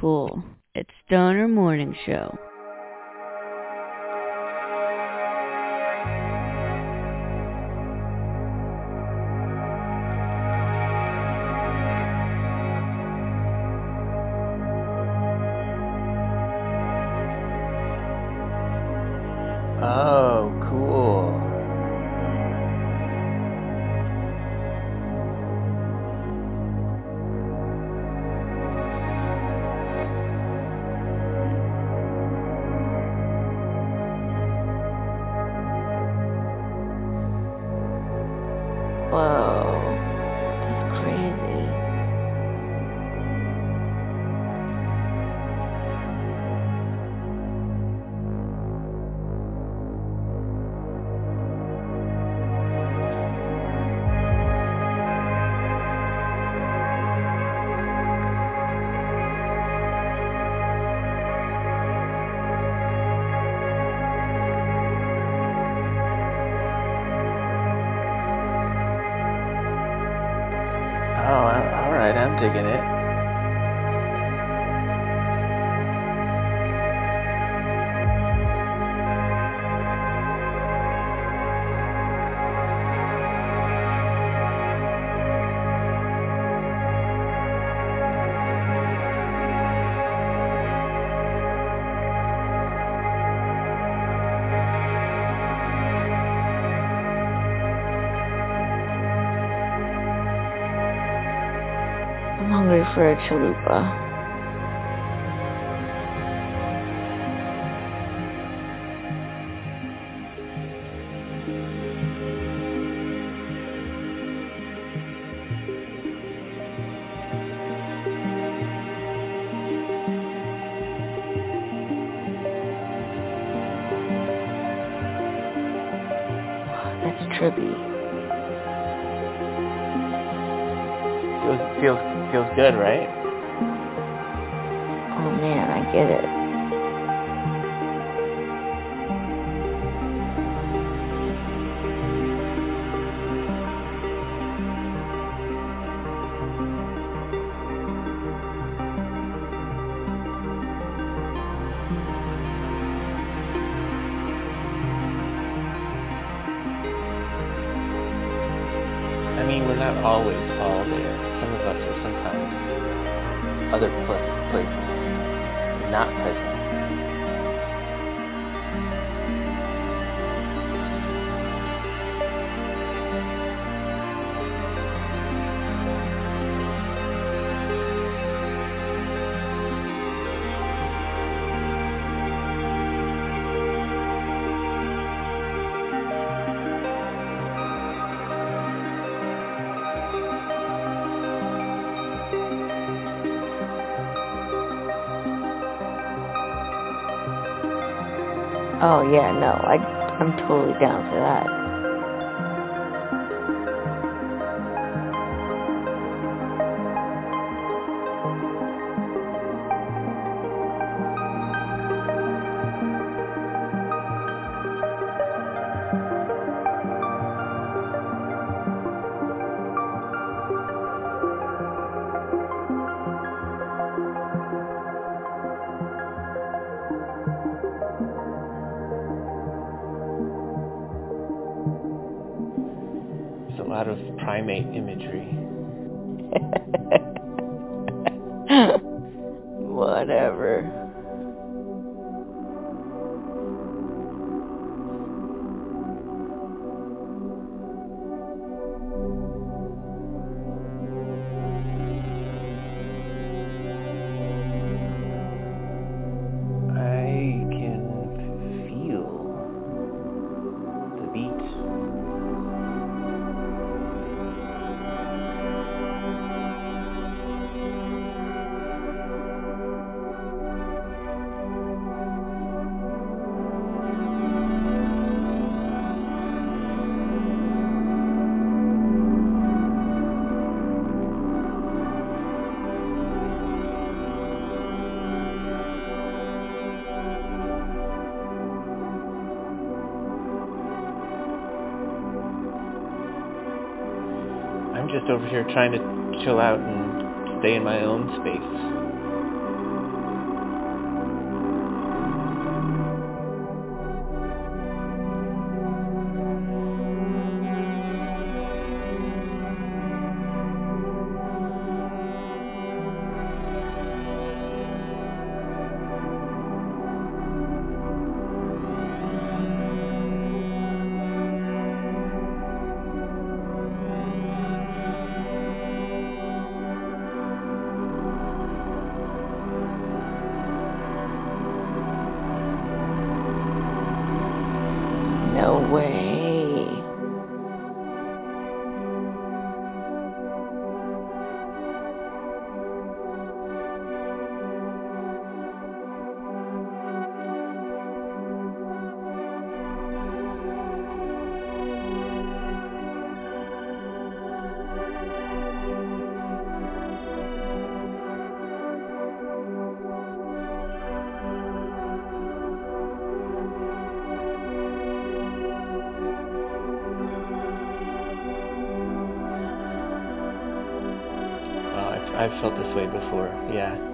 Cool. It's Stoner Morning Show. Oh, cool. Whoa, that's crazy. I'm digging it. I'm hungry for a chalupa. That's trippy. Feels good, right? Oh man, I get it. I mean, we're not always all there. Some of us are sometimes other places, not present. Oh, yeah, no, I'm totally down for that. A lot of primate imagery. Whatever. I can feel the beat. I'm just over here trying to chill out and stay in my own space. I've felt this way before, yeah.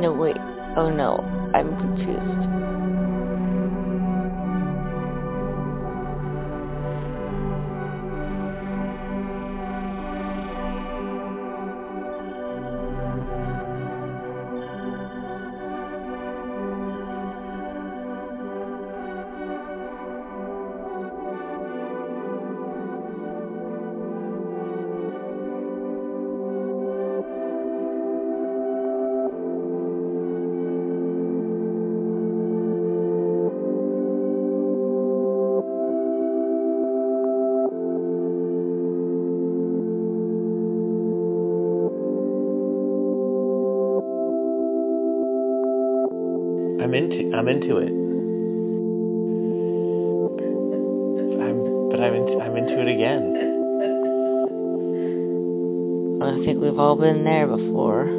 No, wait. Oh, no. I'm confused. I'm into it again. I think we've all been there before.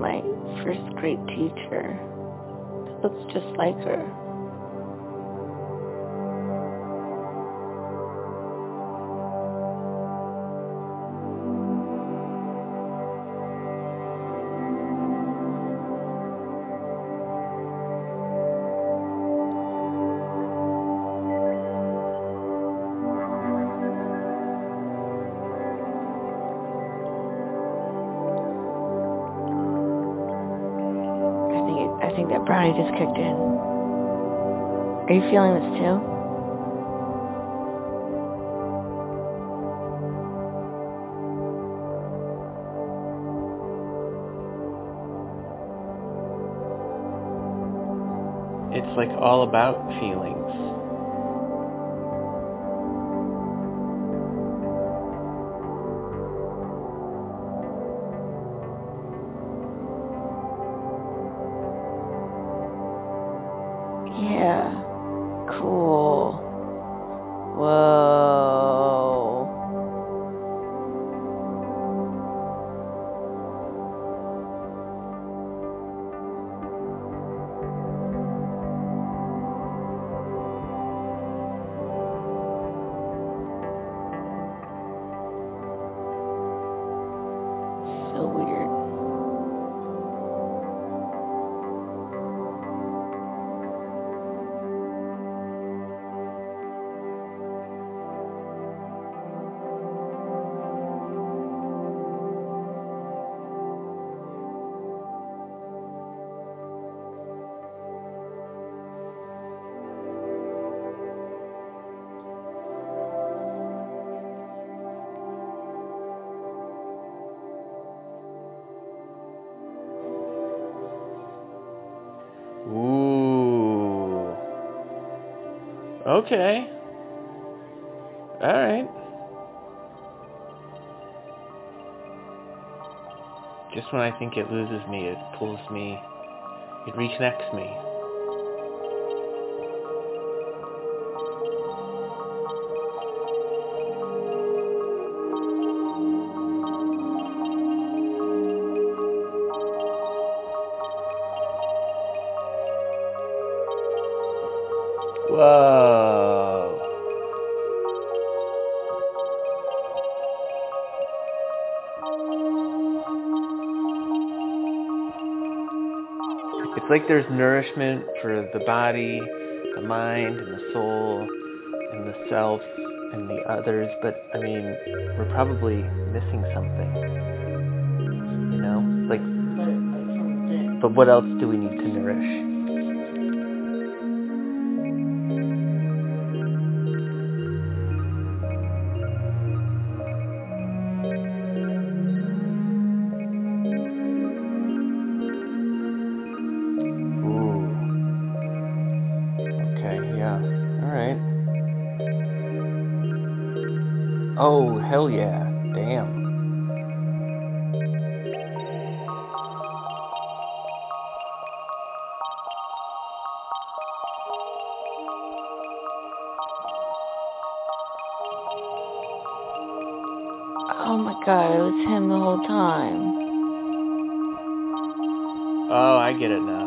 My first grade teacher. It looks just like her. I think that brownie just kicked in. Are you feeling this too? It's like all about feelings. Yeah. Cool. Whoa. Okay. Alright. Just when I think it loses me, it pulls me, it reconnects me. Whoa. It's like there's nourishment for the body, the mind, and the soul, and the self, and the others, but, I mean, we're probably missing something, you know? Like, but what else do we need to nourish? Oh, hell yeah. Damn. Oh my god, it was him the whole time. Oh, I get it now.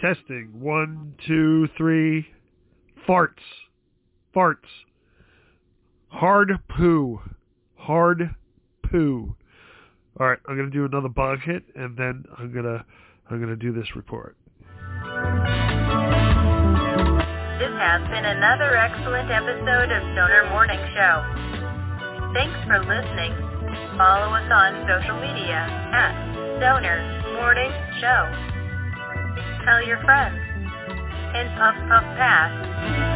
Testing. 1, 2, 3. Farts. Farts. Hard poo. Hard poo. All right, I'm gonna do another bong hit, and then I'm gonna do this report. This has been another excellent episode of Stoner Morning Show. Thanks for listening. Follow us on social media at Stoner Morning Show. Tell your friends, and puff puff pass.